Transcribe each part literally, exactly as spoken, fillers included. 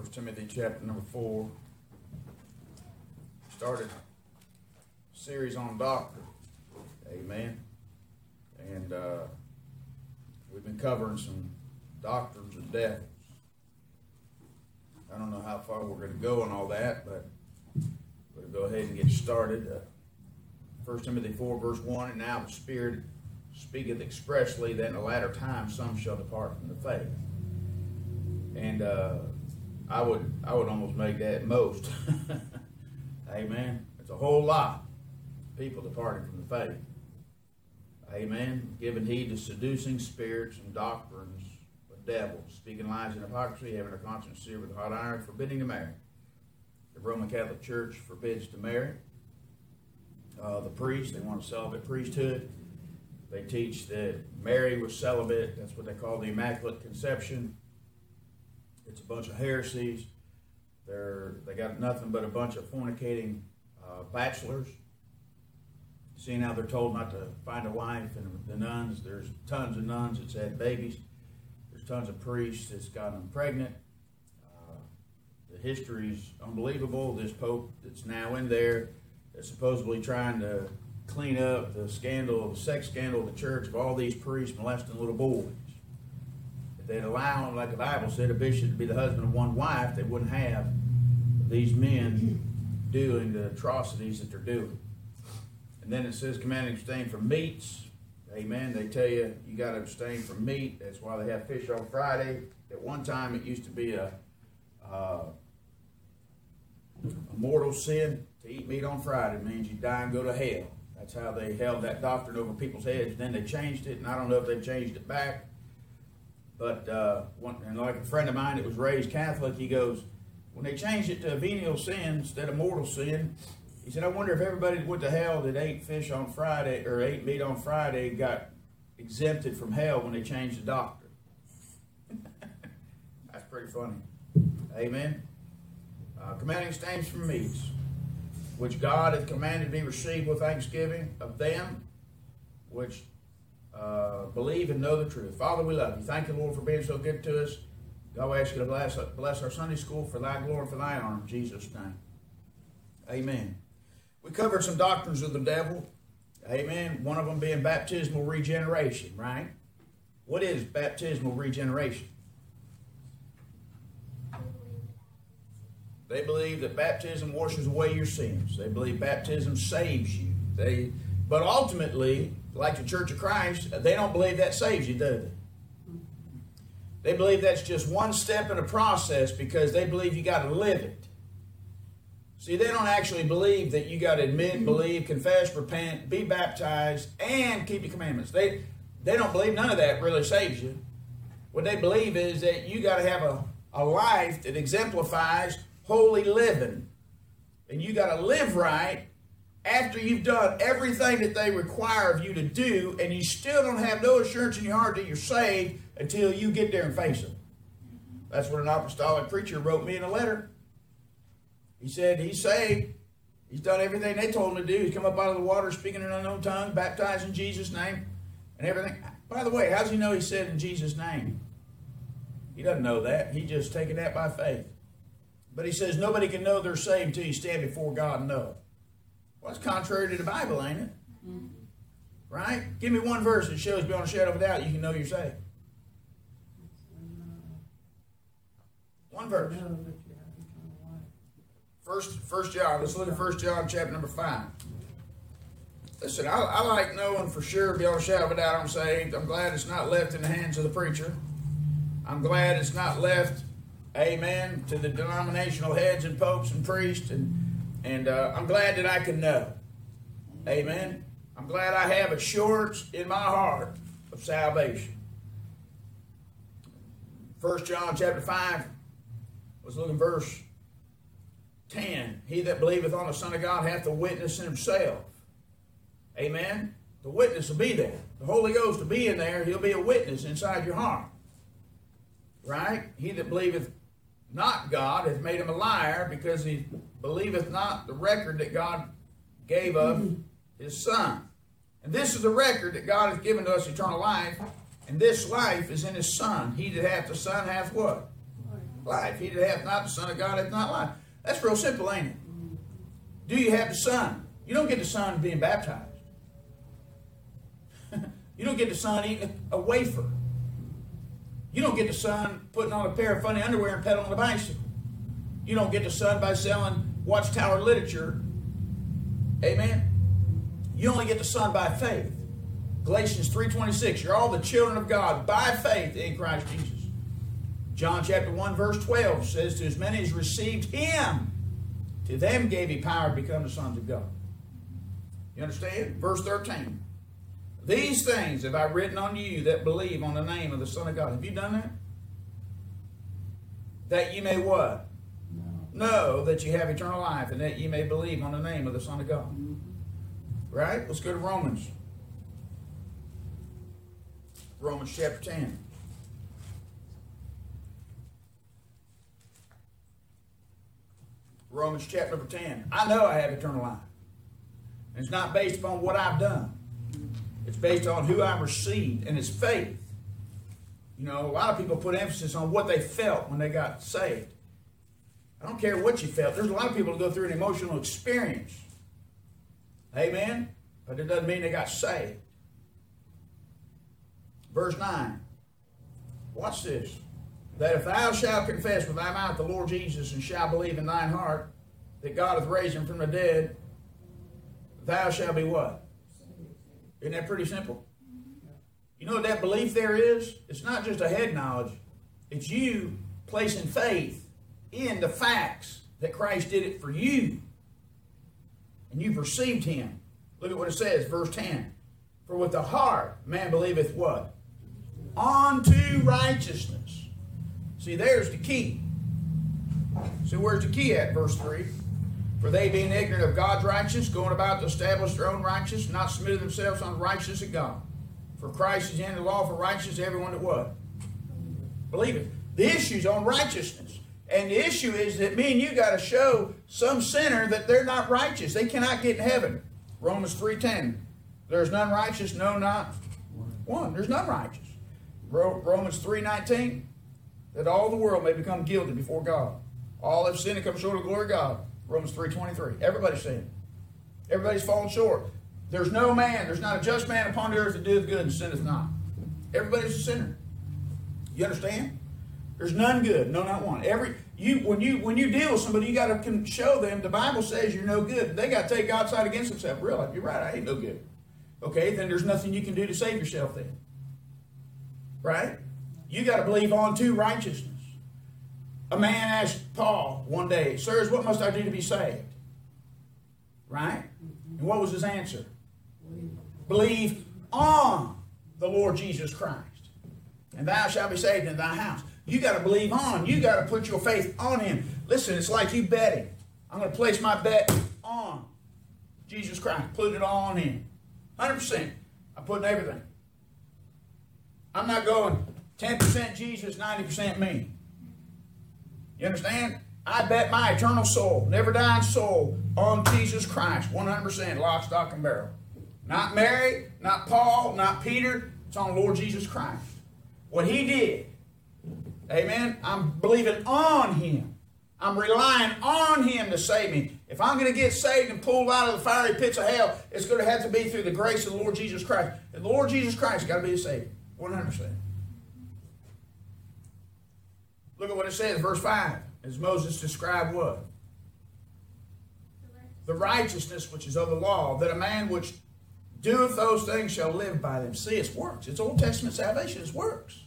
First Timothy chapter number four. Started a series on doctrine. Amen. And uh, we've been covering some doctrines of devils. I don't know how far we're going to go on all that, but we'll go ahead and get started. Uh, First Timothy four, verse one, "And now the Spirit speaketh expressly, that in the latter time some shall depart from the faith." And uh, I would I would almost make that most. Amen. It's a whole lot of people departing from the faith. Amen. "Giving heed to seducing spirits and doctrines of devils, speaking lies and hypocrisy, having a conscience seared with hot iron, forbidding to marry." The Roman Catholic Church forbids to marry. Uh, the priests, they want a celibate priesthood. They teach that Mary was celibate. That's what they call the Immaculate Conception. It's a bunch of heresies. They're, they got nothing but a bunch of fornicating uh, bachelors. Seeing how they're told not to find a wife, and the nuns, there's tons of nuns that's had babies. There's tons of priests that's gotten them pregnant. Uh, the history's unbelievable. This pope that's now in there is supposedly trying to clean up the scandal, the sex scandal of the church, of all these priests molesting little boys. They'd allow them, like the Bible said, a bishop to be the husband of one wife. They wouldn't have these men doing the atrocities that they're doing. And then it says, commanding abstain from meats. Amen. They tell you, you got to abstain from meat. That's why they have fish on Friday. At one time, it used to be a, uh, a mortal sin. To eat meat on Friday means you die and go to hell. That's how they held that doctrine over people's heads. Then they changed it, and I don't know if they changed it back. But uh, one, and like a friend of mine that was raised Catholic, he goes, when they changed it to venial sin instead of mortal sin, he said, I wonder if everybody that went to hell that ate fish on Friday or ate meat on Friday got exempted from hell when they changed the doctrine. That's pretty funny. Amen. Uh, commanding abstain from meats, which God hath commanded be received with thanksgiving of them which Uh, believe and know the truth. Father, we love you. Thank you, Lord, for being so good to us. God, we ask you to bless, bless our Sunday school for thy glory, for thy honor. In Jesus' name. Amen. We covered some doctrines of the devil. Amen. One of them being baptismal regeneration, right? What is baptismal regeneration? They believe that baptism washes away your sins. They believe baptism saves you. They, but ultimately, like the Church of Christ, they don't believe that saves you, do they? They believe that's just one step in a process because they believe you got to live it. See, they don't actually believe that you got to admit, believe, confess, repent, be baptized, and keep the commandments. They they don't believe none of that really saves you. What they believe is that you got to have a, a life that exemplifies holy living. And you got to live right after you've done everything that they require of you to do, and you still don't have no assurance in your heart that you're saved until you get there and face them. That's what an apostolic preacher wrote me in a letter. He said he's saved. He's done everything they told him to do. He's come up out of the water speaking in an unknown tongue, baptized in Jesus' name, and everything. By the way, how does he know he said in Jesus' name? He doesn't know that. He's just taking that by faith. But he says nobody can know they're saved until you stand before God and know. Well, it's contrary to the Bible, ain't it? Mm-hmm. Right? Give me one verse that shows beyond a shadow of a doubt you can know you're saved. One verse. First, First John. Let's look at First John chapter number five. Listen, I, I like knowing for sure beyond a shadow of a doubt I'm saved. I'm glad it's not left in the hands of the preacher. I'm glad it's not left, amen, to the denominational heads and popes and priests and And uh, I'm glad that I can know. Amen. I'm glad I have assurance in my heart of salvation. First John chapter five, let's look at verse ten. He that believeth on the Son of God hath the witness in himself. Amen. The witness will be there. The Holy Ghost will be in there. He'll be a witness inside your heart. Right? He that believeth not God hath made him a liar, because he believeth not the record that God gave of his Son. And this is the record that God hath given to us, eternal life, and this life is in his Son. He that hath the Son hath what? life. He that hath not the Son of God hath not life. That's real simple, ain't it? Do you have the Son? You don't get the Son being baptized. You don't get the Son eating a wafer. You don't get the Son putting on a pair of funny underwear and pedaling a bicycle. You don't get the Son by selling Watchtower literature. Amen? You only get the Son by faith. Galatians three twenty-six, you're all the children of God by faith in Christ Jesus. John chapter one verse twelve says, to as many as received Him, to them gave He power to become the sons of God. You understand? Verse thirteen. These things have I written unto you that believe on the name of the Son of God. Have you done that? That ye may what? No. Know that you have eternal life, and that ye may believe on the name of the Son of God. Mm-hmm. Right? Let's go to Romans. Romans chapter ten. Romans chapter number ten. I know I have eternal life. And it's not based upon what I've done. It's based on who I received, and it's faith. You know, a lot of people put emphasis on what they felt when they got saved. I don't care what you felt. There's a lot of people who go through an emotional experience. Amen? But it doesn't mean they got saved. Verse nine. Watch this. That if thou shalt confess with thy mouth the Lord Jesus, and shalt believe in thine heart that God hath raised Him from the dead, thou shalt be what? Isn't that pretty simple? You know what that belief there is? It's not just a head knowledge. It's you placing faith in the facts that Christ did it for you. And you've received Him. Look at what it says, verse ten. For with the heart man believeth what? Unto righteousness. See, there's the key. So where's the key at? Verse three. For they being ignorant of God's righteousness, going about to establish their own righteousness, not submitting themselves unto the righteousness of God. For Christ is in the law for righteousness, everyone that what? Believeth. The issue's on righteousness. And the issue is that me and you got to show some sinner that they're not righteous. They cannot get in heaven. Romans three ten. There's none righteous, no, not one. There's none righteous. Romans three nineteen. That all the world may become guilty before God. All have sinned and come short of the glory of God. Romans three twenty-three. Everybody's sinned. Everybody's fallen short. There's no man, there's not a just man upon the earth that doeth good and sinneth not. Everybody's a sinner. You understand? There's none good, no, not one. Every you when you when you deal with somebody, you got to show them the Bible says you're no good. They got to take God's side against themselves. Really, you're right. I ain't no good. Okay, then there's nothing you can do to save yourself. Then, right? You got to believe on to righteousness. A man asked Paul one day, sirs, what must I do to be saved? Right? And what was his answer? Believe. Believe on the Lord Jesus Christ, and thou shalt be saved in thy house. You got to believe on. You got to put your faith on Him. Listen, it's like you betting. I'm going to place my bet on Jesus Christ. Put it all on Him. one hundred percent. I'm putting everything. I'm not going ten percent Jesus, ninety percent me. You understand? I bet my eternal soul, never dying soul, on Jesus Christ, one hundred percent, lock, stock, and barrel. Not Mary, not Paul, not Peter. It's on the Lord Jesus Christ. What He did. Amen? I'm believing on Him. I'm relying on Him to save me. If I'm going to get saved and pulled out of the fiery pits of hell, it's going to have to be through the grace of the Lord Jesus Christ. And the Lord Jesus Christ has got to be a Savior, one hundred percent. Look at what it says, verse five. As Moses described what? The righteousness. The righteousness which is of the law, that a man which doeth those things shall live by them. See, it's works. It's Old Testament salvation. It's works.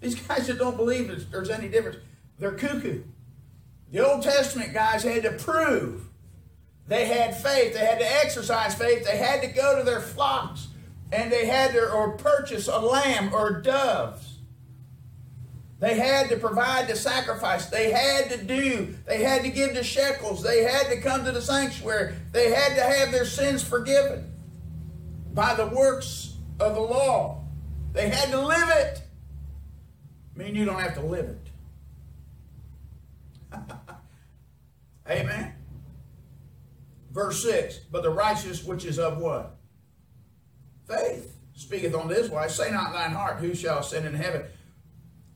These guys that don't believe that there's any difference, they're cuckoo. The Old Testament guys had to prove they had faith. They had to exercise faith. They had to go to their flocks, and they had to or purchase a lamb or doves. They had to provide the sacrifice. They had to do. They had to give the shekels. They had to come to the sanctuary. They had to have their sins forgiven by the works of the law. They had to live it. Me and you don't have to live it. Amen. Verse six. But the righteous which is of what? Faith. Speaketh on this wise. Say not in thine heart, who shall ascend in heaven?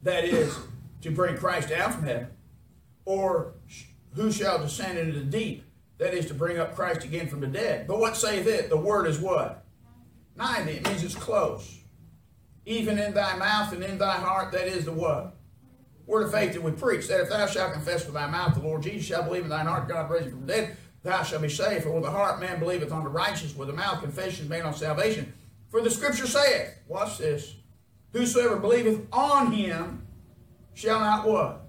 That is, to bring Christ down from heaven, or who shall descend into the deep, that is to bring up Christ again from the dead. But what saith it? The word is what? Nigh thee. It means it's close. Even in thy mouth and in thy heart, that is the what? Word of faith that we preach, that if thou shalt confess with thy mouth the Lord Jesus, shalt believe in thine heart God raised him from the dead, thou shalt be saved. For with the heart man believeth unto righteousness, with the mouth confession is made unto salvation. For the scripture saith, watch this, whosoever believeth on him shall not what?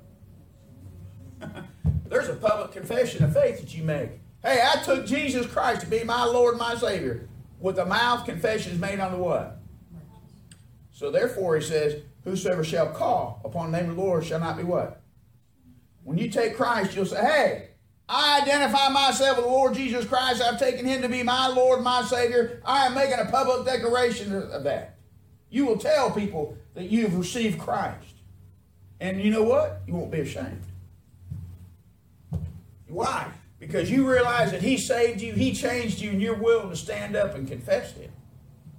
There's a public confession of faith that you make. Hey, I took Jesus Christ to be my Lord and my Savior. With the mouth, confession is made unto what? So therefore, he says, whosoever shall call upon the name of the Lord shall not be what? When you take Christ, you'll say, hey, I identify myself with the Lord Jesus Christ. I've taken him to be my Lord, my Savior. I am making a public declaration of that. You will tell people that you've received Christ. And you know what? You won't be ashamed. Why? Because you realize that he saved you, he changed you, and you're willing to stand up and confess him.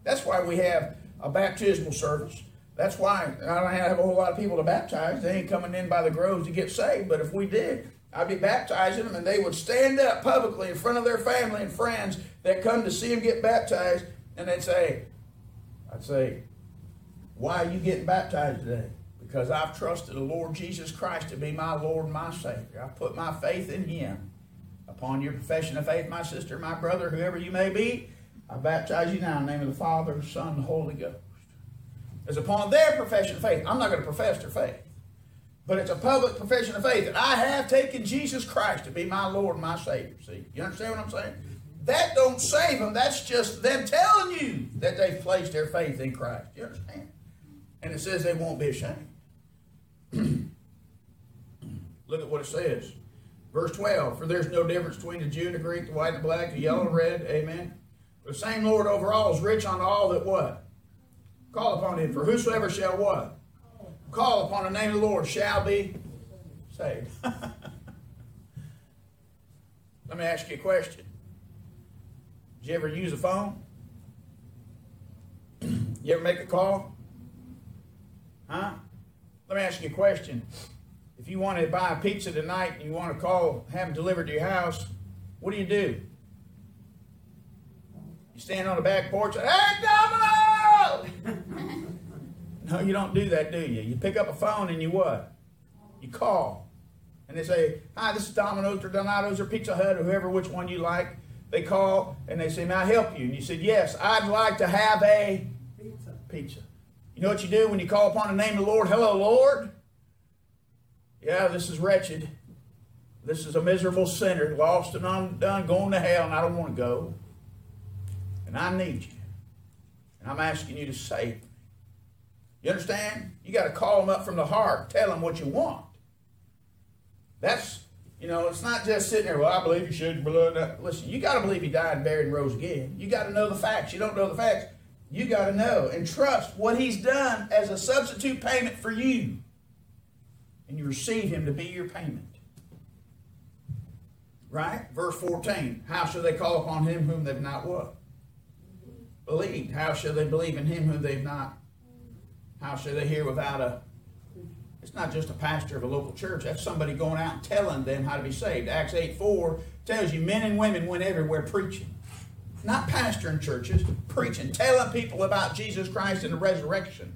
That's why we have a baptismal service. That's why I don't have a whole lot of people to baptize. They ain't coming in by the groves to get saved. But if we did, I'd be baptizing them, and they would stand up publicly in front of their family and friends that come to see them get baptized, and they'd say, I'd say, why are you getting baptized today? Because I've trusted the Lord Jesus Christ to be my Lord and my Savior. I've put my faith in him. Upon your profession of faith, my sister, my brother, whoever you may be, I baptize you now in the name of the Father, Son, and the Holy Ghost. It's upon their profession of faith. I'm not going to profess their faith. But it's a public profession of faith that I have taken Jesus Christ to be my Lord and my Savior. See, you understand what I'm saying? That don't save them. That's just them telling you that they've placed their faith in Christ. You understand? And it says they won't be ashamed. Look at what it says. Verse twelve, for there's no difference between the Jew and the Greek, the white and the black, the yellow and red. Amen. The same Lord over all is rich on all that what? Call upon him. For whosoever shall what? Call upon the name of the Lord shall be saved. Let me ask you a question. Did you ever use a phone? You ever make a call? Huh? Let me ask you a question. If you want to buy a pizza tonight and you want to call, have them delivered to your house, what do you do? You stand on the back porch and, hey, Domino! No, you don't do that, do you? You pick up a phone and you what? You call. And they say, hi, this is Domino's or Donato's or Pizza Hut or whoever, which one you like. They call and they say, may I help you? And you said, yes, I'd like to have a pizza. pizza. You know what you do when you call upon the name of the Lord? Hello, Lord. Yeah, this is wretched. This is a miserable sinner, lost and undone, going to hell, and I don't want to go. And I need you. And I'm asking you to save me. You understand? You got to call them up from the heart. Tell them what you want. That's, you know, it's not just sitting there, well, I believe you should. Listen, you got to believe he died, buried, and rose again. You got to know the facts. You don't know the facts. You got to know and trust what he's done as a substitute payment for you. And you receive him to be your payment. Right? Verse fourteen. How shall they call upon him whom they've not what? Believed. How shall they believe in him whom they've not? How shall they hear without a? It's not just a pastor of a local church. That's somebody going out and telling them how to be saved. Acts eight four tells you men and women went everywhere preaching. Not pastoring churches, preaching, telling people about Jesus Christ and the resurrection.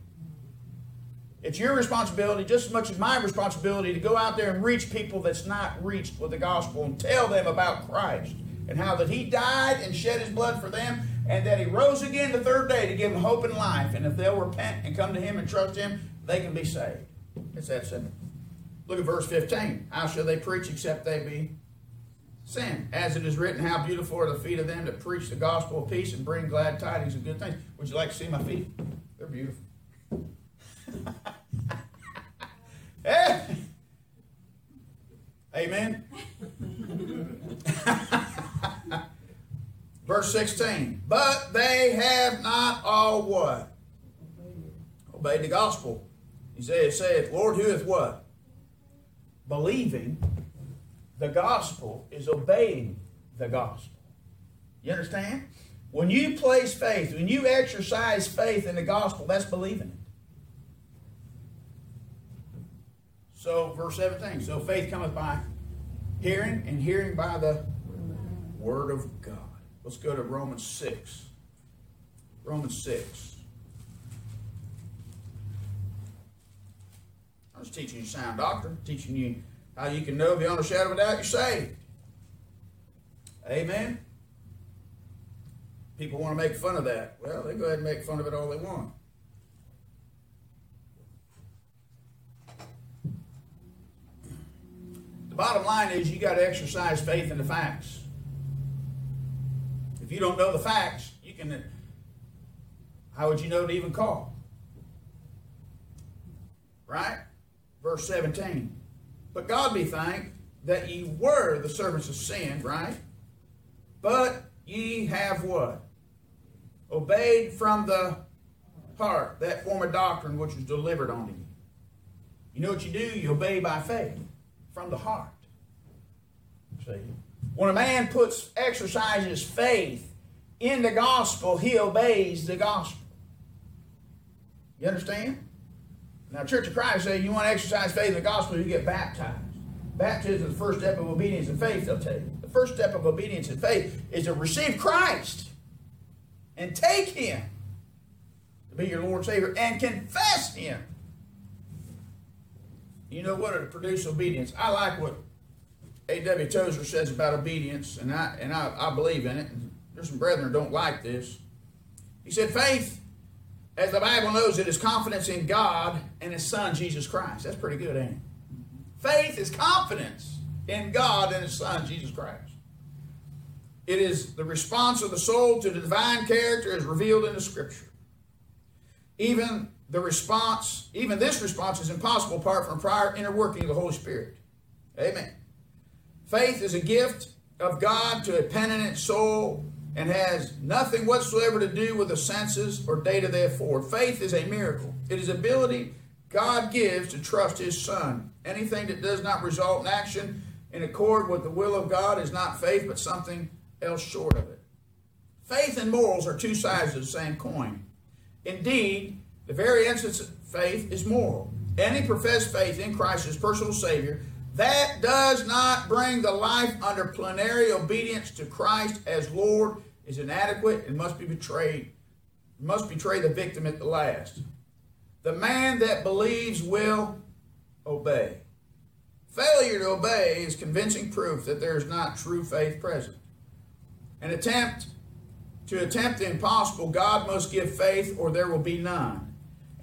It's your responsibility, just as much as my responsibility, to go out there and reach people that's not reached with the gospel and tell them about Christ and how that he died and shed his blood for them and that he rose again the third day to give them hope and life. And if they'll repent and come to him and trust him, they can be saved. It's that simple. Look at verse fifteen. How shall they preach except they be sin? As it is written, how beautiful are the feet of them that preach the gospel of peace and bring glad tidings of good things. Would you like to see my feet? They're beautiful. Hey. Amen. Verse sixteen. But they have not all what? Obeyed the gospel. Isaiah saith, Lord, who is what? Believing the gospel is obeying the gospel. You understand? When you place faith, when you exercise faith in the gospel, that's believing it. So, verse seventeen. So faith cometh by hearing, and hearing by the Word of God. Let's go to Romans six. Romans six. I was teaching you sound doctrine, teaching you how you can know beyond a shadow of a doubt you're saved. Amen? People want to make fun of that. Well, they go ahead and make fun of it all they want. The bottom line is you got to exercise faith in the facts. If you don't know the facts, you can. How would you know to even call? Right? Verse seventeen. But God be thanked that ye were the servants of sin, right? But ye have what? Obeyed from the heart that form of doctrine which was delivered unto you. You know what you do? You obey by faith from the heart. See? When a man puts exercises faith in the gospel, he obeys the gospel. You understand? Now, Church of Christ says you want to exercise faith in the gospel, you get baptized. Baptism is the first step of obedience and faith, they'll tell you. The first step of obedience and faith is to receive Christ and take Him to be your Lord and Savior and confess Him. You know what? It'll produce obedience. I like what A W Tozer says about obedience, and I and I, I believe in it. And there's some brethren who don't like this. He said, faith, as the Bible knows it, is confidence in God and His Son, Jesus Christ. That's pretty good, ain't it? Faith is confidence in God and His Son, Jesus Christ. It is the response of the soul to the divine character as revealed in the Scripture. Even the response, even this response is impossible apart from prior inner working of the Holy Spirit. Amen. Faith is a gift of God to a penitent soul and has nothing whatsoever to do with the senses or data they afford. Faith is a miracle. It is ability God gives to trust His Son. Anything that does not result in action in accord with the will of God is not faith, but something else short of it. Faith and morals are two sides of the same coin. Indeed, the very essence of faith is moral. Any professed faith in Christ as personal Savior that does not bring the life under plenary obedience to Christ as Lord is inadequate and must be betrayed, must betray the victim at the last. The man that believes will obey. Failure to obey is convincing proof that there is not true faith present. An attempt to attempt the impossible, God must give faith or there will be none.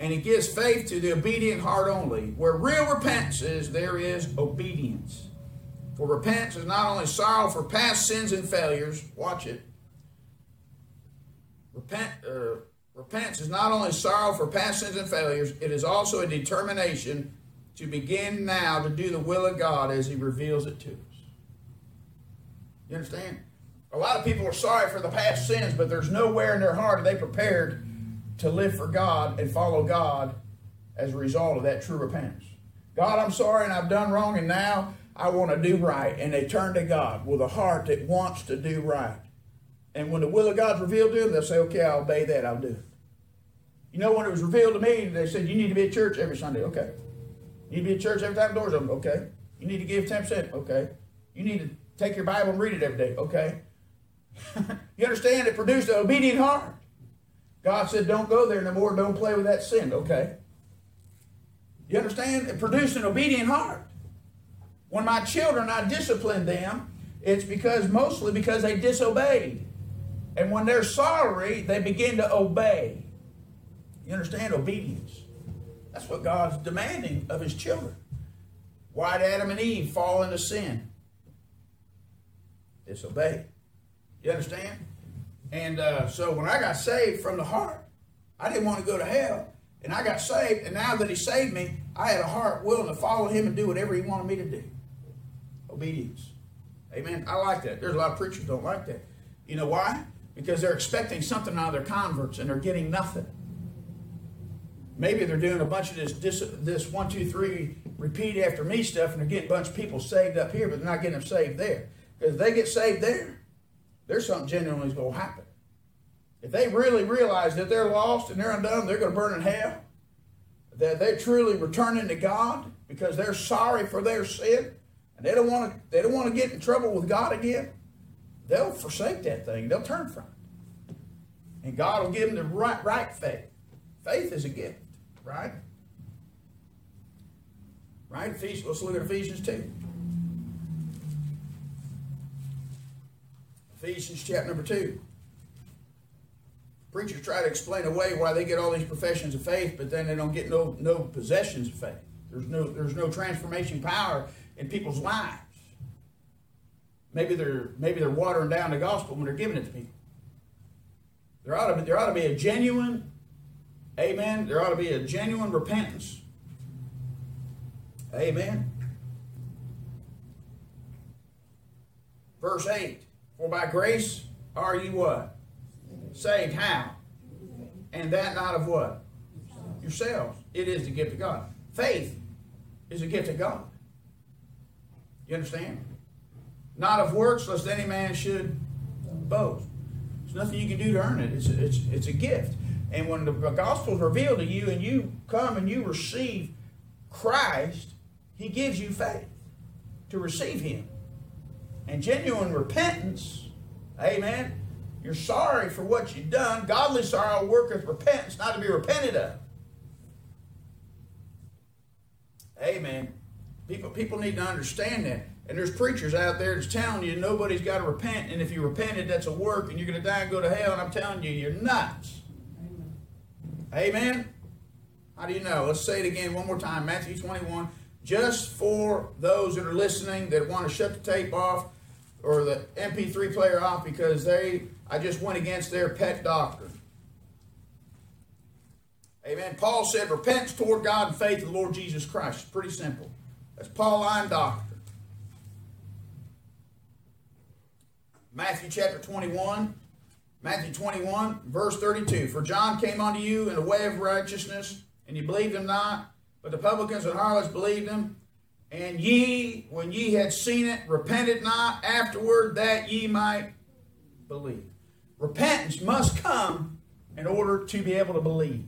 And He gives faith to the obedient heart only. Where real repentance is, there is obedience. For repentance is not only sorrow for past sins and failures. Watch it. Repent, er, repentance is not only sorrow for past sins and failures, it is also a determination to begin now to do the will of God as He reveals it to us. You understand? A lot of people are sorry for the past sins, but there's nowhere in their heart are they prepared to live for God and follow God as a result of that true repentance. God, I'm sorry and I've done wrong and now I want to do right. And they turn to God with a heart that wants to do right. And when the will of God's revealed to them, they'll say, okay, I'll obey that, I'll do it. You know, when it was revealed to me, they said, you need to be at church every Sunday. Okay. You need to be at church every time the door's open. Okay. You need to give ten percent. Okay. You need to take your Bible and read it every day. Okay. You understand? It produced an obedient heart. God said, don't go there no more. Don't play with that sin. Okay. You understand? It produced an obedient heart. When my children, I discipline them, it's because mostly because they disobeyed. And when they're sorry, they begin to obey. You understand? Obedience. That's what God's demanding of His children. Why did Adam and Eve fall into sin? Disobey. You understand? And uh, so when I got saved from the heart, I didn't want to go to hell. And I got saved, and now that He saved me, I had a heart willing to follow Him and do whatever He wanted me to do. Obedience. Amen. I like that. There's a lot of preachers don't like that. You know why? Because they're expecting something out of their converts, and they're getting nothing. Maybe they're doing a bunch of this, this, this one, two, three, repeat after me stuff, and they're getting a bunch of people saved up here, but they're not getting them saved there. Because if they get saved there, there's something genuinely going to happen. If they really realize that they're lost and they're undone, they're going to burn in hell, that they're truly returning to God because they're sorry for their sin and they don't want to they don't want to get in trouble with God again, they'll forsake that thing. They'll turn from it. And God will give them the right, right faith. Faith is a gift, right? Right? Ephesians, let's look at Ephesians two. Ephesians chapter number two. Preachers try to explain away why they get all these professions of faith, but then they don't get no, no possessions of faith. There's no, there's no transformation power in people's lives. Maybe they're, maybe they're watering down the gospel when they're giving it to people. There ought to be, there ought to be a genuine, amen, there ought to be a genuine repentance. Amen. Verse eight, for by grace are you what? Saved how? And that not of what? Yourselves. It is the gift of God. Faith is a gift of God. You understand? Not of works, lest any man should boast. There's nothing you can do to earn it. It's a, it's, it's a gift. And when the gospel is revealed to you and you come and you receive Christ, he gives you faith to receive him. And genuine repentance, amen, you're sorry for what you've done. Godly sorrow worketh repentance, not to be repented of. Amen. People, people need to understand that. And there's preachers out there that's telling you nobody's got to repent, and if you repented, that's a work, and you're going to die and go to hell, and I'm telling you, you're nuts. Amen. Amen? How do you know? Let's say it again one more time. Matthew twenty-one. Just for those that are listening that want to shut the tape off or the M P three player off because they... I just went against their pet doctrine. Amen. Paul said, repentance toward God and faith in the Lord Jesus Christ. It's pretty simple. That's Pauline doctrine. Matthew chapter twenty-one. Matthew twenty-one, verse thirty-two. For John came unto you in the way of righteousness, and ye believed him not. But the publicans and harlots believed him. And ye, when ye had seen it, repented not afterward that ye might believe. Repentance must come in order to be able to believe.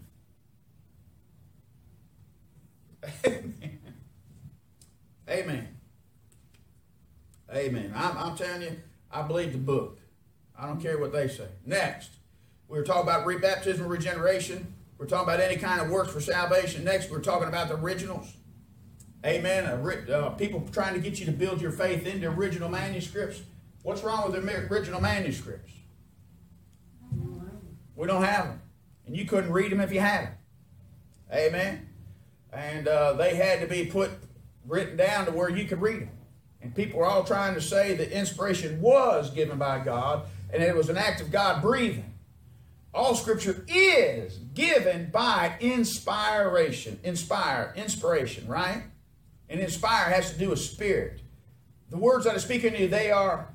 Amen. Amen. Amen. I'm, I'm telling you, I believe the book. I don't care what they say. Next, we were talking about rebaptismal regeneration. We're talking about any kind of works for salvation. Next, we're talking about the originals. Amen. Uh, uh, people trying to get you to build your faith into original manuscripts. What's wrong with the original manuscripts? We don't have them. And you couldn't read them if you had them. Amen. And uh, they had to be put, written down to where you could read them. And people were all trying to say that inspiration was given by God and it was an act of God breathing. All scripture is given by inspiration. Inspire, inspiration, right? And inspire has to do with spirit. The words that I speak unto you, they are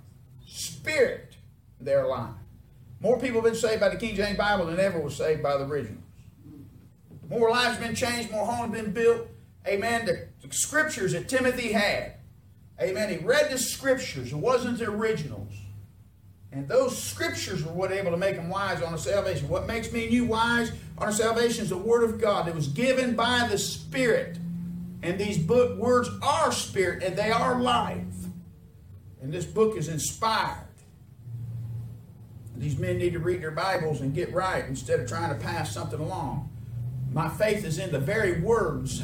spirit, their line. More people have been saved by the King James Bible than ever was saved by the originals. More lives have been changed, more homes have been built. Amen. The, the scriptures that Timothy had. Amen. He read the scriptures. It wasn't the originals. And those scriptures were what able to make him wise on a salvation. What makes me and you wise on a salvation is the word of God that was given by the Spirit. And these book words are spirit and they are life. And this book is inspired. These men need to read their Bibles and get right instead of trying to pass something along. My faith is in the very words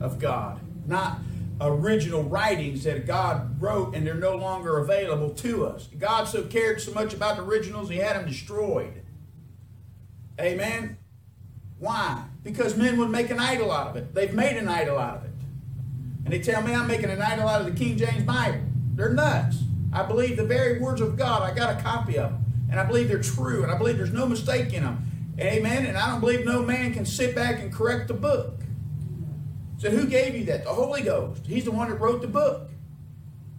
of God, not original writings that God wrote and they're no longer available to us. God so cared so much about the originals, he had them destroyed. Amen? Why? Because men would make an idol out of it. They've made an idol out of it. And they tell me I'm making an idol out of the King James Bible. They're nuts. I believe the very words of God. I got a copy of them. And I believe they're true. And I believe there's no mistake in them. Amen. And I don't believe no man can sit back and correct the book. So who gave you that? The Holy Ghost. He's the one that wrote the book.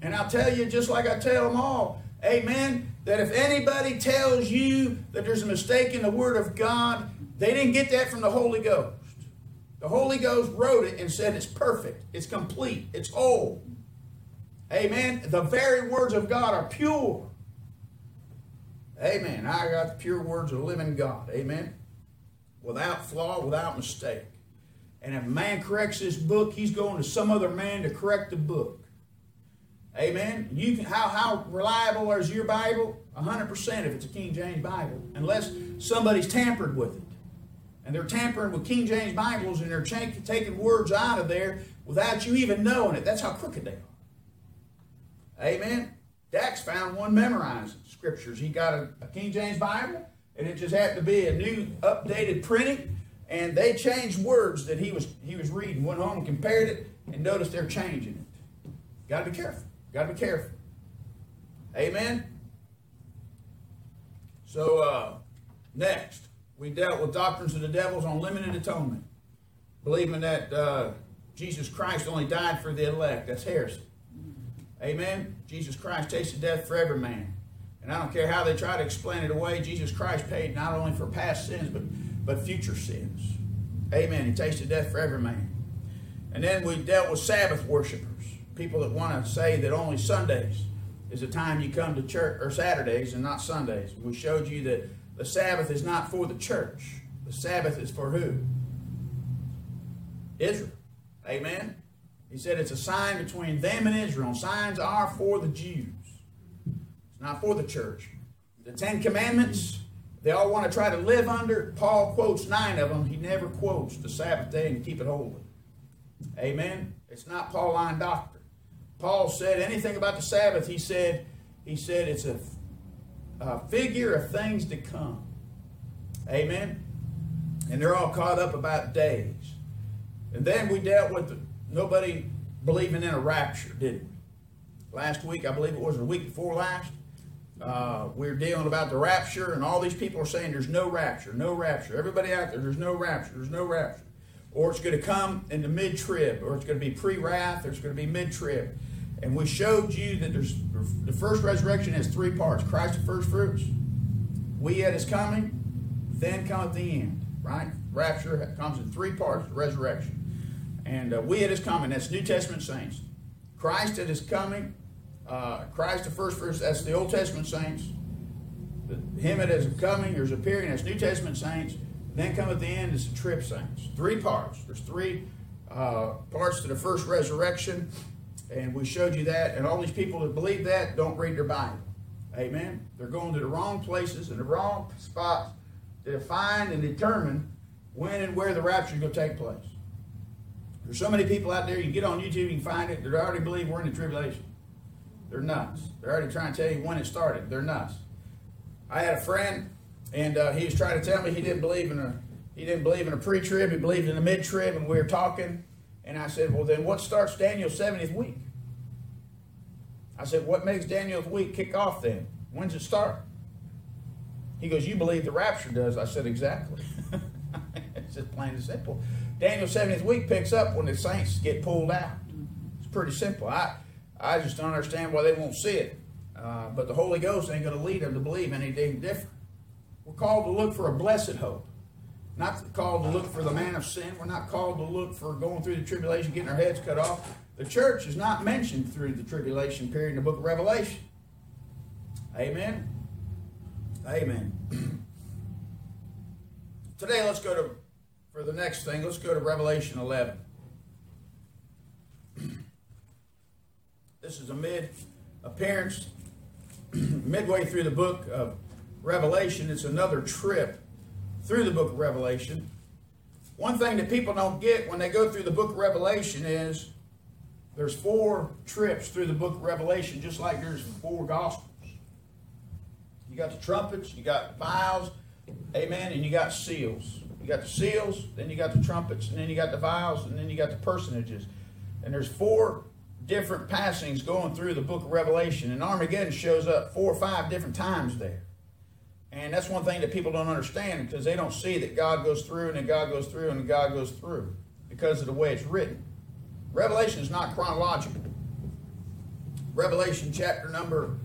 And I'll tell you, just like I tell them all, amen, that if anybody tells you that there's a mistake in the Word of God, they didn't get that from the Holy Ghost. The Holy Ghost wrote it and said it's perfect. It's complete. It's whole. Amen. The very words of God are pure. Amen. I got the pure words of the living God. Amen. Without flaw, without mistake. And if a man corrects this book, he's going to some other man to correct the book. Amen? You can, how, how reliable is your Bible? one hundred percent if it's a King James Bible. Unless somebody's tampered with it. And they're tampering with King James Bibles and they're ch- taking words out of there without you even knowing it. That's how crooked they are. Amen? Dax found one memorizing scriptures. He got a, a King James Bible and it just happened to be a new updated printing. And they changed words that he was he was reading. Went home and compared it and noticed they're changing it. Got to be careful. Got to be careful. Amen? So, uh, next, we dealt with doctrines of the devils on limited atonement. Believing that uh, Jesus Christ only died for the elect. That's heresy. Amen? Jesus Christ tasted death for every man. And I don't care how they try to explain it away, Jesus Christ paid not only for past sins, but but future sins. Amen. He tasted death for every man. And then we dealt with Sabbath worshipers. People that want to say that only Sundays is the time you come to church, or Saturdays and not Sundays. We showed you that the Sabbath is not for the church. The Sabbath is for who? Israel. Amen. He said it's a sign between them and Israel. Signs are for the Jews. It's not for the church. The Ten Commandments, they all want to try to live under. Paul quotes nine of them. He never quotes the Sabbath day and keep it holy. Amen? It's not Pauline doctrine. Paul said anything about the Sabbath, he said he said it's a, a figure of things to come. Amen? And they're all caught up about days. And then we dealt with the, nobody believing in a rapture, did we? Last week, I believe it was the week before last, Uh, we're dealing about the rapture, and all these people are saying there's no rapture, no rapture. Everybody out there, there's no rapture, there's no rapture. Or it's going to come in the mid-trib, or it's going to be pre-wrath, or it's going to be mid-trib. And we showed you that there's the first resurrection has three parts. Christ the first fruits, we at his coming, then cometh the end, right? Rapture comes in three parts, the resurrection. And uh, we at his coming, that's New Testament saints. Christ at his coming, Uh, Christ the first fruits, that's the Old Testament saints. Him it is coming, there's appearing, that's New Testament saints. Then come at the end, it's the trib saints. Three parts. There's three uh, parts to the first resurrection, and we showed you that. And all these people that believe that don't read their Bible. Amen? They're going to the wrong places and the wrong spots to define and determine when and where the rapture is going to take place. There's so many people out there, you get on YouTube, you can find it, they already believe we're in the tribulation. They're nuts. They're already trying to tell you when it started. They're nuts. I had a friend, and uh, he was trying to tell me he didn't believe in a he didn't believe in a pre-trib. He believed in a mid-trib, and we were talking. And I said, well, then what starts Daniel's seventieth week? I said, what makes Daniel's week kick off then? When's it start? He goes, you believe the rapture does. I said, exactly. It's just plain and simple. Daniel's seventieth week picks up when the saints get pulled out. It's pretty simple. I. I just don't understand why they won't see it. Uh, but the Holy Ghost ain't going to lead them to believe anything different. We're called to look for a blessed hope. Not called to look for the man of sin. We're not called to look for going through the tribulation, getting our heads cut off. The church is not mentioned through the tribulation period in the book of Revelation. Amen? Amen. Today, let's go to, for the next thing, let's go to Revelation eleven. This is a mid-appearance, midway through the book of Revelation. It's another trip through the book of Revelation. One thing that people don't get when they go through the book of Revelation is there's four trips through the book of Revelation, just like there's four gospels. You got the trumpets, you got vials, amen, and you got seals. You got the seals, then you got the trumpets, and then you got the vials, and then you got the personages. And there's four different passings going through the book of Revelation, and Armageddon shows up four or five different times there. And that's one thing that people don't understand, because they don't see that God goes through and then God goes through and then God goes through because of the way it's written. Revelation is not chronological. Revelation chapter number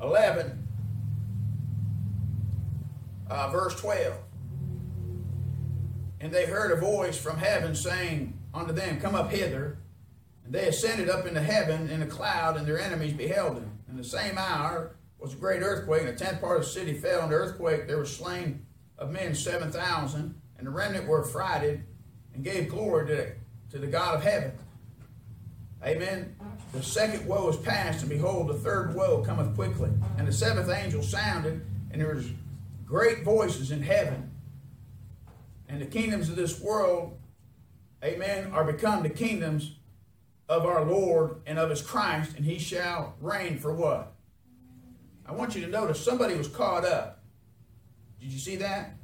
eleven, uh, verse twelve. And they heard a voice from heaven saying unto them, come up hither. They ascended up into heaven in a cloud, and their enemies beheld them. In the same hour was a great earthquake, and a tenth part of the city fell. In the earthquake there were slain of men seven thousand, and the remnant were affrighted, and gave glory to the, to the God of heaven. Amen. The second woe is past, and behold, the third woe cometh quickly. And the seventh angel sounded, and there was great voices in heaven. And the kingdoms of this world, amen, are become the kingdoms of our Lord and of his Christ, and he shall reign for what? I want you to notice somebody was caught up. Did you see that?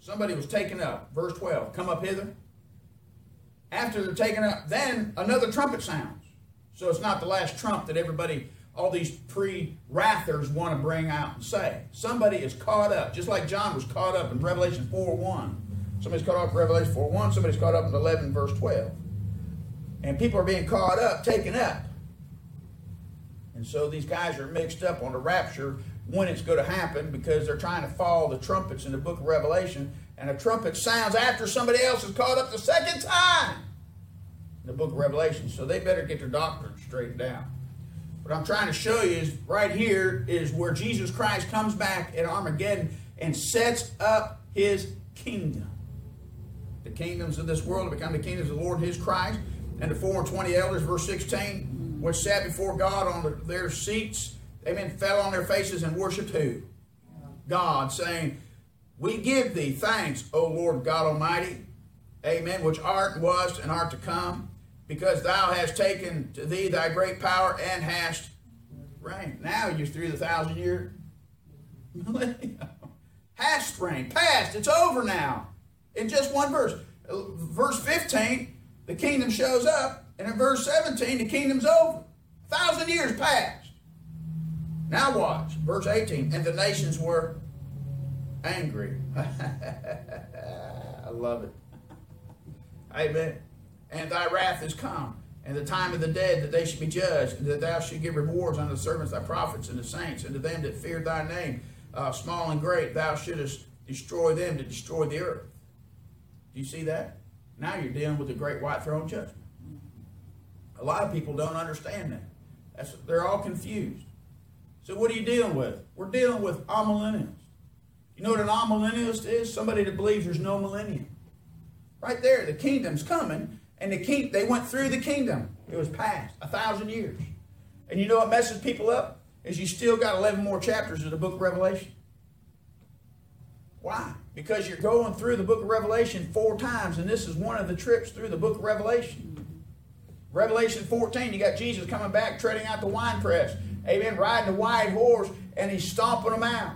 Somebody was taken up. Verse twelve, come up hither. After they're taken up, then another trumpet sounds. So it's not the last trump that everybody, all these pre-wrathers want to bring out and say. Somebody is caught up, just like John was caught up in Revelation four one. Somebody's caught up in Revelation four one. Somebody's caught up in eleven, verse twelve. And people are being caught up, taken up. And so these guys are mixed up on the rapture when it's going to happen, because they're trying to follow the trumpets in the book of Revelation. And a trumpet sounds after somebody else is caught up the second time in the book of Revelation. So they better get their doctrine straightened out. What I'm trying to show you is right here is where Jesus Christ comes back at Armageddon and sets up his kingdom. The kingdoms of this world have become the kingdoms of the Lord and his Christ. And the four and twenty elders, verse sixteen, which sat before God on the, their seats, amen, fell on their faces and worshipped who? God, saying, we give thee thanks, O Lord God Almighty, amen, which art and was and art to come, because thou hast taken to thee thy great power and hast reigned. Now you're through the thousand year millennium. Hast reigned, past, it's over now. In just one verse. Verse fifteen, the kingdom shows up, and in verse seventeen, the kingdom's over. A thousand years passed. Now watch, verse eighteen, and the nations were angry. I love it. Amen. And thy wrath is come, and the time of the dead, that they should be judged, and that thou should give rewards unto the servants, thy prophets, and the saints, and to them that fear thy name, uh, small and great, thou shouldest destroy them to destroy the earth. Do you see that? Now you're dealing with the great white throne judgment. A lot of people don't understand that. That's, they're all confused. So what are you dealing with? We're dealing with amillennials. You know what an amillennialist is? Somebody that believes there's no millennium. Right there, the kingdom's coming, and the king, they went through the kingdom. It was past, a thousand years. And you know what messes people up? Is you still got eleven more chapters of the book of Revelation. Why? Because you're going through the book of Revelation four times, and this is one of the trips through the book of Revelation. Revelation fourteen, you got Jesus coming back, treading out the winepress. Amen, riding a white horse, and he's stomping them out.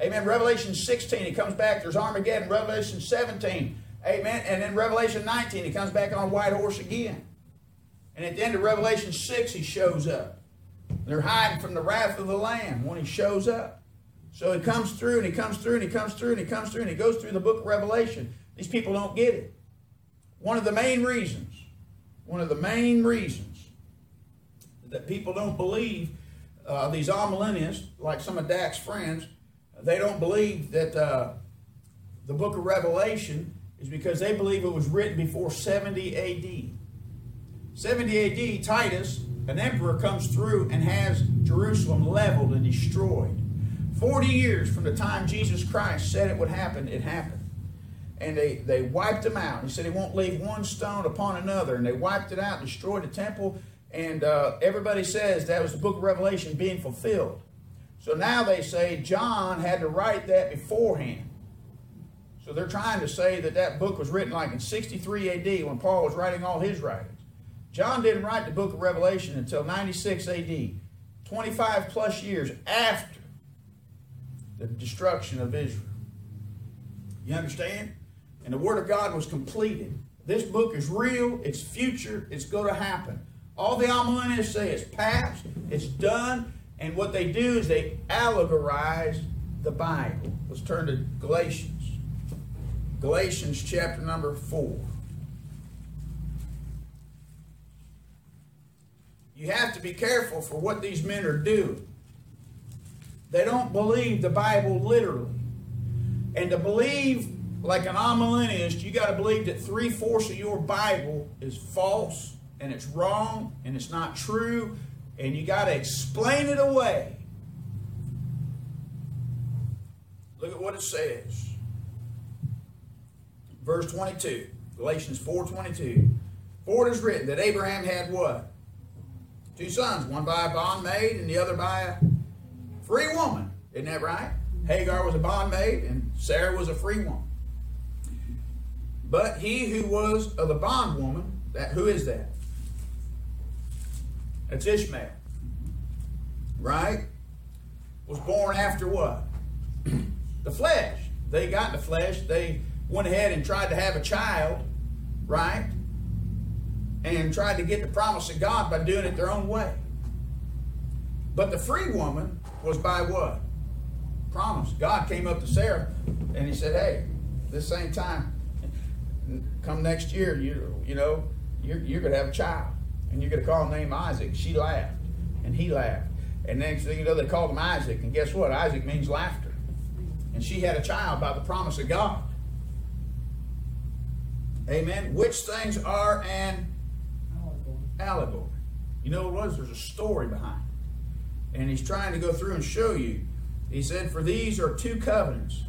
Amen. Revelation sixteen, he comes back. There's Armageddon. Revelation seventeen. Amen. And then Revelation nineteen, he comes back on a white horse again. And at the end of Revelation six, he shows up. They're hiding from the wrath of the Lamb when he shows up. So he comes through, and he comes through, and he comes through, and he comes through, and he goes through the book of Revelation. These people don't get it. One of the main reasons, one of the main reasons that people don't believe, uh, these amillennialists, like some of Dak's friends, they don't believe that uh, the book of Revelation is because they believe it was written before seventy A D seventy A D, Titus, an emperor, comes through and has Jerusalem leveled and destroyed. forty years from the time Jesus Christ said it would happen, it happened. And they, they wiped them out. He said he won't leave one stone upon another. And they wiped it out, destroyed the temple. And uh, everybody says that was the book of Revelation being fulfilled. So now they say John had to write that beforehand. So they're trying to say that that book was written like in sixty-three A D when Paul was writing all his writings. John didn't write the book of Revelation until ninety-six A D, twenty-five plus years after the destruction of Israel. You understand? And the Word of God was completed. This book is real. It's future. It's going to happen. All the amillennialists say it's past. It's done. And what they do is they allegorize the Bible. Let's turn to Galatians. Galatians chapter number four. You have to be careful for what these men are doing. They don't believe the Bible literally. And to believe like an amillennialist, you got to believe that three-fourths of your Bible is false, and it's wrong, and it's not true, and you got to explain it away. Look at what it says. Verse twenty-two. Galatians four twenty-two. For it is written that Abraham had what? Two sons, one by a bondmaid and the other by a free woman. Isn't that right? Hagar was a bondmaid and Sarah was a free woman. But he who was of the bondwoman, that, who is that? That's Ishmael. Right? Was born after what? The flesh. They got the flesh. They went ahead and tried to have a child, right? And tried to get the promise of God by doing it their own way. But the free woman was by what? Promise. God came up to Sarah and he said, hey, this same time, come next year, you, you know, you're, you're going to have a child. And you're going to call him name Isaac. She laughed. And he laughed. And next thing you know, they called him Isaac. And guess what? Isaac means laughter. And she had a child by the promise of God. Amen. Which things are an allegory. You know what it was? There's a story behind it. And he's trying to go through and show you. He said, for these are two covenants.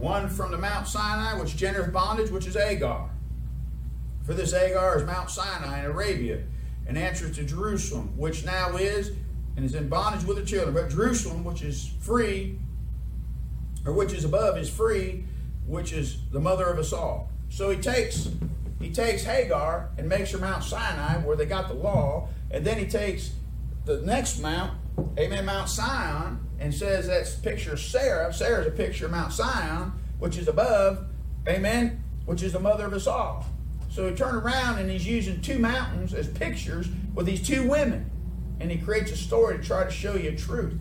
One from the Mount Sinai, which gendereth bondage, which is Hagar. For this Hagar is Mount Sinai in Arabia, and answers to Jerusalem, which now is, and is in bondage with her children. But Jerusalem, which is free, or which is above, is free, which is the mother of us all. So he takes, he takes Hagar and makes her Mount Sinai, where they got the law, and then he takes the next mount, amen, Mount Zion, and says that's a picture of Sarah. Sarah's a picture of Mount Zion, which is above, amen, which is the mother of us all. So he turned around and he's using two mountains as pictures with these two women, and he creates a story to try to show you truth.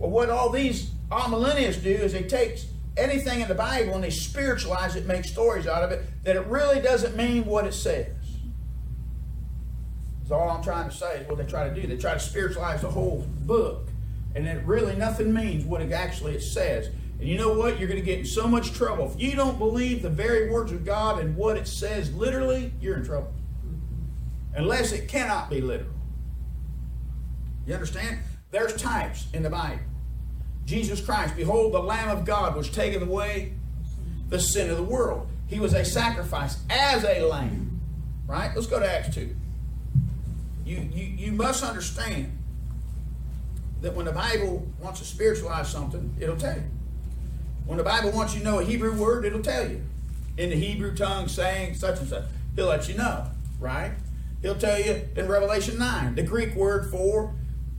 Well, what all these amillennialists do is they take anything in the Bible and they spiritualize it, make stories out of it, that it really doesn't mean what it says. That's all I'm trying to say is what they try to do. They try to spiritualize the whole book, and it really nothing means what it actually it says. And you know what? You're going to get in so much trouble. If you don't believe the very words of God and what it says literally, you're in trouble. Unless it cannot be literal. You understand? There's types in the Bible. Jesus Christ, behold the Lamb of God, which taketh away the sin of the world. He was a sacrifice as a lamb. Right? Let's go to Acts two. You, you, you must understand that when the Bible wants to spiritualize something, it'll tell you. When the Bible wants you to know a Hebrew word, it'll tell you. In the Hebrew tongue, saying such and such. He'll let you know, right? He'll tell you in Revelation nine, the Greek word for,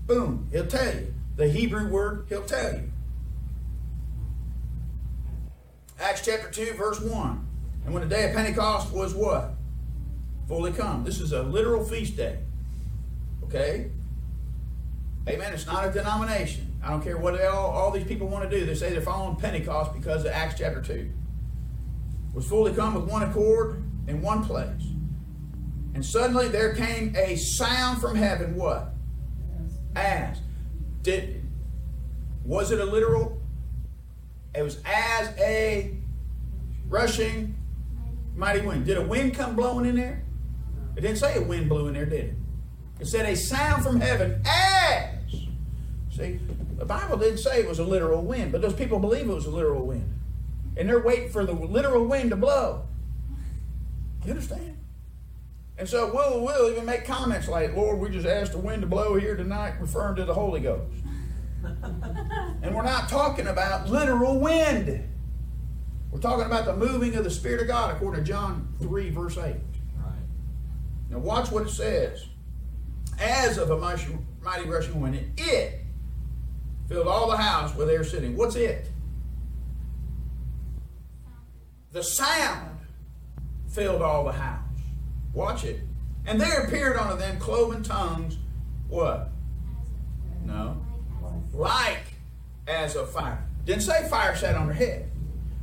boom, he'll tell you. The Hebrew word, he'll tell you. Acts chapter two, verse one. And when the day of Pentecost was what? Fully come. This is a literal feast day. Okay? Amen. It's not a denomination. I don't care what they all, all these people want to do. They say they're following Pentecost because of Acts chapter two. Was fully come with one accord in one place. And suddenly there came a sound from heaven. What? As. Did, was it a literal? It was as a rushing mighty wind. Did a wind come blowing in there? It didn't say a wind blew in there, did it? It said a sound from heaven as. See, the Bible didn't say it was a literal wind, but those people believe it was a literal wind. And they're waiting for the literal wind to blow. You understand? And so we'll, we'll even make comments like, Lord, we just asked the wind to blow here tonight, referring to the Holy Ghost. And we're not talking about literal wind. We're talking about the moving of the Spirit of God, according to John three, verse eight. Right. Now watch what it says. As of a mighty rushing wind, and it filled all the house where they were sitting. What's it? The sound filled all the house. Watch it. And there appeared unto them cloven tongues. What? No. Like as of fire. Didn't say fire sat on their head.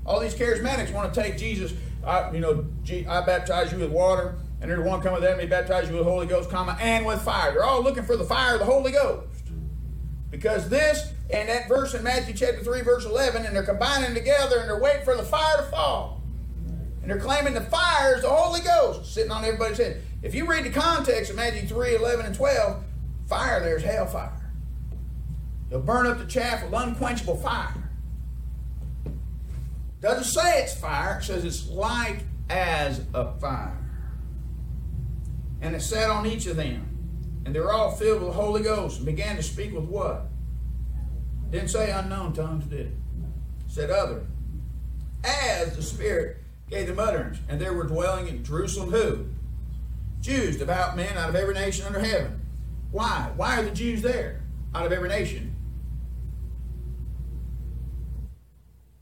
All these charismatics want to take Jesus. I, you know, I baptize you with water. And there's one coming at me, baptize you with the Holy Ghost, comma, and with fire. They're all looking for the fire of the Holy Ghost. Because this and that verse in Matthew chapter three, verse eleven, and they're combining together and they're waiting for the fire to fall. And they're claiming the fire is the Holy Ghost sitting on everybody's head. If you read the context of Matthew three, eleven, and twelve, fire there's hellfire. They'll burn up the chaff with unquenchable fire. Doesn't say it's fire. It says it's like as of fire. And it sat on each of them. And they were all filled with the Holy Ghost and began to speak with what? Didn't say unknown tongues, did it? Said other. As the Spirit gave them utterance. And there were dwelling in Jerusalem who? Jews, devout men out of every nation under heaven. Why? Why are the Jews there out of every nation?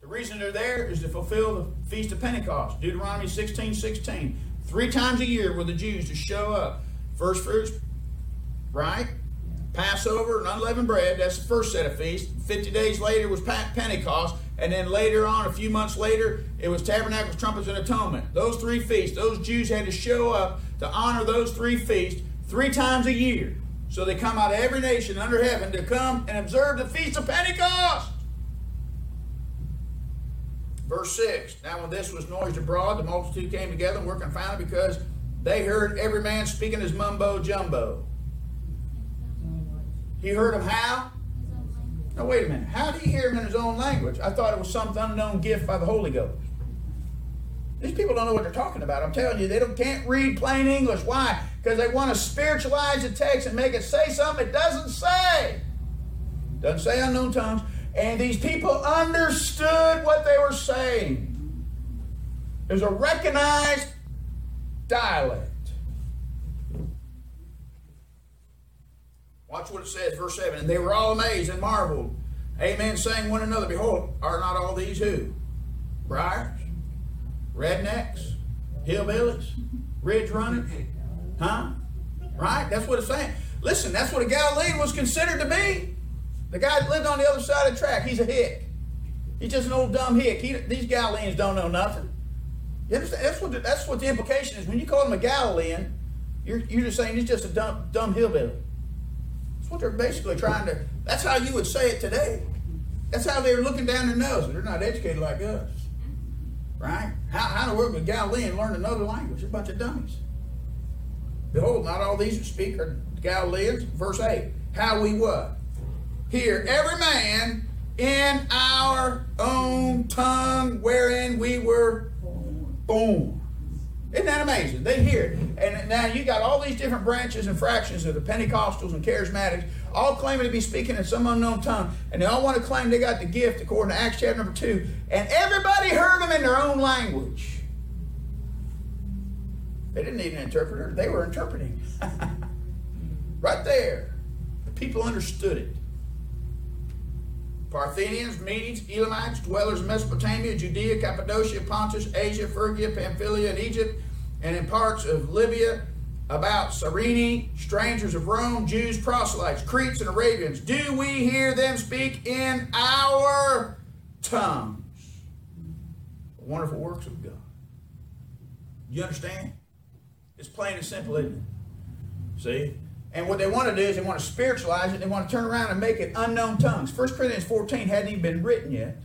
The reason they're there is to fulfill the Feast of Pentecost. Deuteronomy sixteen sixteen. Three times a year were the Jews to show up. First fruits, right? Passover and unleavened bread. That's the first set of feasts. Fifty days later was Pentecost. And then later on, a few months later, it was Tabernacles, Trumpets, and Atonement. Those three feasts, those Jews had to show up to honor those three feasts three times a year. So they come out of every nation under heaven to come and observe the Feast of Pentecost. Verse six, now when this was noised abroad, the multitude came together and were confounded because they heard every man speaking his mumbo-jumbo. He heard them how? Now wait a minute. How did he hear him in his own language? I thought it was some unknown gift by the Holy Ghost. These people don't know what they're talking about. I'm telling you, they don't, can't read plain English. Why? Because they want to spiritualize the text and make it say something it doesn't say. Doesn't say unknown tongues. And these people understood what they were saying. There's a recognized dialect. Watch what it says, verse seven. And they were all amazed and marveled. Amen, saying one another, behold, are not all these who? Briars? Rednecks? Hillbillies? Ridge running? Huh? Right? That's what it's saying. Listen, that's what a Galilean was considered to be. The guy that lived on the other side of the track, he's a hick. He's just an old dumb hick. He, these Galileans don't know nothing. You understand? That's what the, that's what the implication is. When you call him a Galilean, you're, you're just saying he's just a dumb, dumb hillbilly. That's what they're basically trying to, that's how you would say it today. That's how they were looking down their nose. They're not educated like us. Right? How, how in the world would a Galilean learn another language? They're a bunch of dummies. Behold, not all these who speak are Galileans. Verse eight, how we what? Hear every man in our own tongue wherein we were born. Isn't that amazing? They hear it. And now you got all these different branches and fractions of the Pentecostals and Charismatics all claiming to be speaking in some unknown tongue. And they all want to claim they got the gift according to Acts chapter number two. And everybody heard them in their own language. They didn't need an interpreter. They were interpreting. Right there. The people understood it. Parthians, Medes, Elamites, dwellers in Mesopotamia, Judea, Cappadocia, Pontus, Asia, Phrygia, Pamphylia, and Egypt, and in parts of Libya, about Cyrene, strangers of Rome, Jews, proselytes, Cretes, and Arabians. Do we hear them speak in our tongues? The wonderful works of God. You understand? It's plain and simple, isn't it? See? And what they want to do is they want to spiritualize it. They want to turn around and make it unknown tongues. First Corinthians fourteen hadn't even been written yet.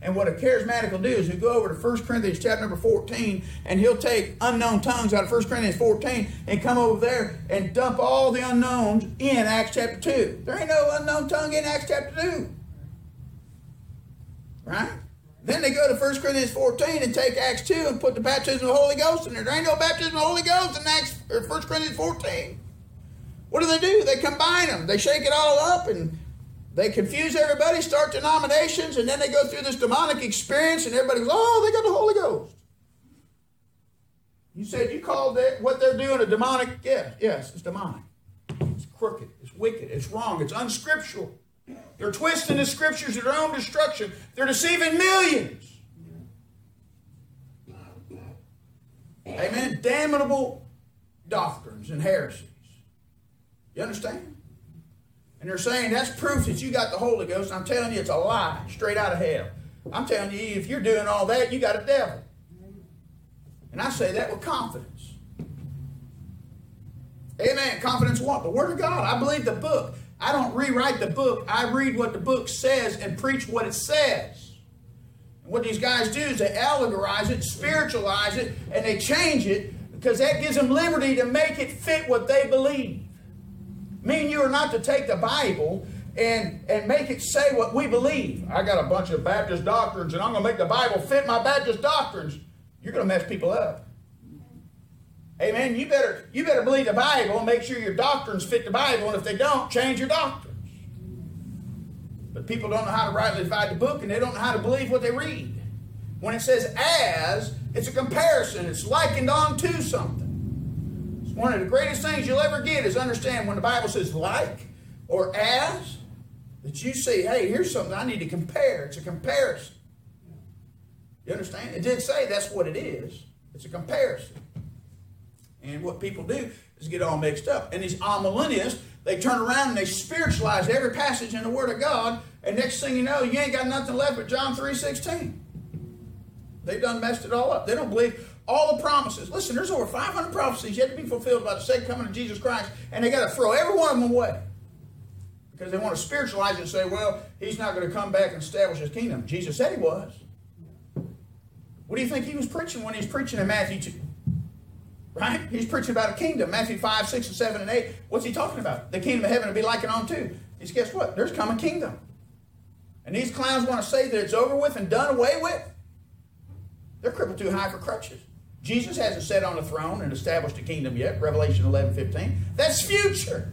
And what a charismatic will do is he'll go over to First Corinthians chapter number fourteen and he'll take unknown tongues out of First Corinthians fourteen and come over there and dump all the unknowns in Acts chapter two. There ain't no unknown tongue in Acts chapter two. Right? Then they go to First Corinthians fourteen and take Acts two and put the baptism of the Holy Ghost in there. There ain't no baptism of the Holy Ghost in Acts or First Corinthians fourteen. What do they do? They combine them. They shake it all up and they confuse everybody, start denominations, and then they go through this demonic experience and everybody goes, oh, they got the Holy Ghost. You said you called that, what they're doing a demonic gift. Yes, it's demonic. It's crooked. It's wicked. It's wrong. It's unscriptural. They're twisting the scriptures to their own destruction. They're deceiving millions. Amen. Damnable doctrines and heresies. You understand? And they're saying that's proof that you got the Holy Ghost. I'm telling you, it's a lie straight out of hell. I'm telling you, if you're doing all that, you got a devil. And I say that with confidence. Amen. Confidence what? The Word of God. I believe the book. I don't rewrite the book. I read what the book says and preach what it says. And what these guys do is they allegorize it, spiritualize it, and they change it because that gives them liberty to make it fit what they believe. Me and you are not to take the Bible and, and make it say what we believe. I got a bunch of Baptist doctrines and I'm going to make the Bible fit my Baptist doctrines. you're going to mess people up. Amen. You better, you better believe the Bible and make sure your doctrines fit the Bible. And if they don't, change your doctrines. But people don't know how to rightly divide the book, and they don't know how to believe what they read. When it says as, it's a comparison. It's likened on to something. It's one of the greatest things you'll ever get is understand when the Bible says like or as, that you see, hey, here's something I need to compare. It's a comparison. You understand? It didn't say that's what it is. It's a comparison. And what people do is get all mixed up. And these amillennialists, they turn around and they spiritualize every passage in the Word of God. And next thing you know, you ain't got nothing left but John three sixteen. They've done messed it all up. They don't believe all the promises. Listen, there's over five hundred prophecies yet to be fulfilled by the second coming of Jesus Christ. And they got to throw every one of them away. Because they want to spiritualize it and say, well, he's not going to come back and establish his kingdom. Jesus said he was. What do you think he was preaching when he was preaching in Matthew two? Right? He's preaching about a kingdom. Matthew five, six, and seven, and eight. What's he talking about? The kingdom of heaven will be likened unto. He says, guess what? There's come a kingdom. And these clowns want to say that it's over with and done away with. They're crippled too high for crutches. Jesus hasn't sat on the throne and established a kingdom yet. Revelation eleven, fifteen. That's future.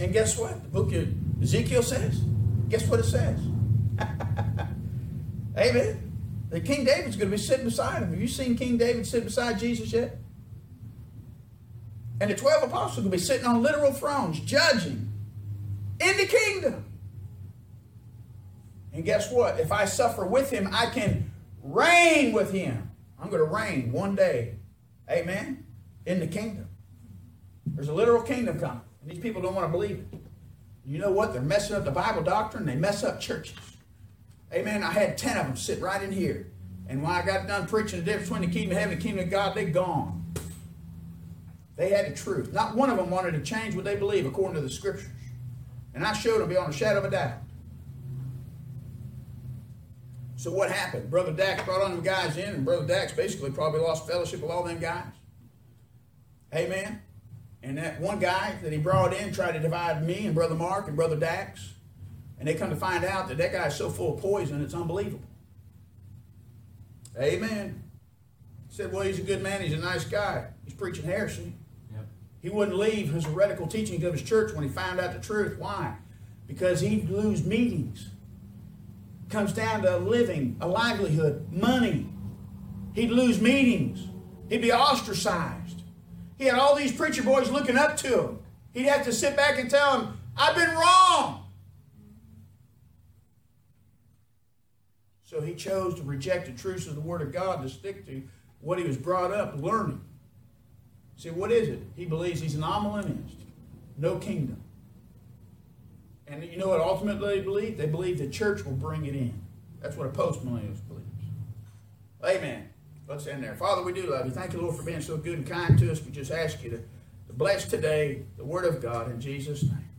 And guess what? The book of Ezekiel says. Guess what it says? Amen. That King David's going to be sitting beside him. Have you seen King David sit beside Jesus yet? And the twelve apostles are going to be sitting on literal thrones, judging in the kingdom. And guess what? If I suffer with him, I can reign with him. I'm going to reign one day, amen, in the kingdom. There's a literal kingdom coming, and these people don't want to believe it. You know what? They're messing up the Bible doctrine. They mess up churches. Amen. I had ten of them sit right in here. And when I got done preaching the difference between the kingdom of heaven and the kingdom of God, they gone. They had the truth. Not one of them wanted to change what they believe according to the scriptures. And I showed them beyond a shadow of a doubt. So what happened? Brother Dax brought on them guys in, and Brother Dax basically probably lost fellowship with all them guys. Amen. And that one guy that he brought in tried to divide me and Brother Mark and Brother Dax. And they come to find out that that guy is so full of poison, it's unbelievable. Amen. He said, well, he's a good man. He's a nice guy. He's preaching heresy. Yep. He wouldn't leave his heretical teachings of his church when he found out the truth. Why? Because he'd lose meetings. It comes down to a living, a livelihood, money. He'd lose meetings. He'd be ostracized. He had all these preacher boys looking up to him. He'd have to sit back and tell them, I've been wrong. So he chose to reject the truths of the Word of God to stick to what he was brought up learning. See, what is it? He believes he's an amillennialist. No kingdom. And you know what ultimately they believe? They believe the church will bring it in. That's what a post-millennialist believes. Amen. Let's end there. Father, we do love you. Thank you, Lord, for being so good and kind to us. We just ask you to bless today the Word of God in Jesus' name.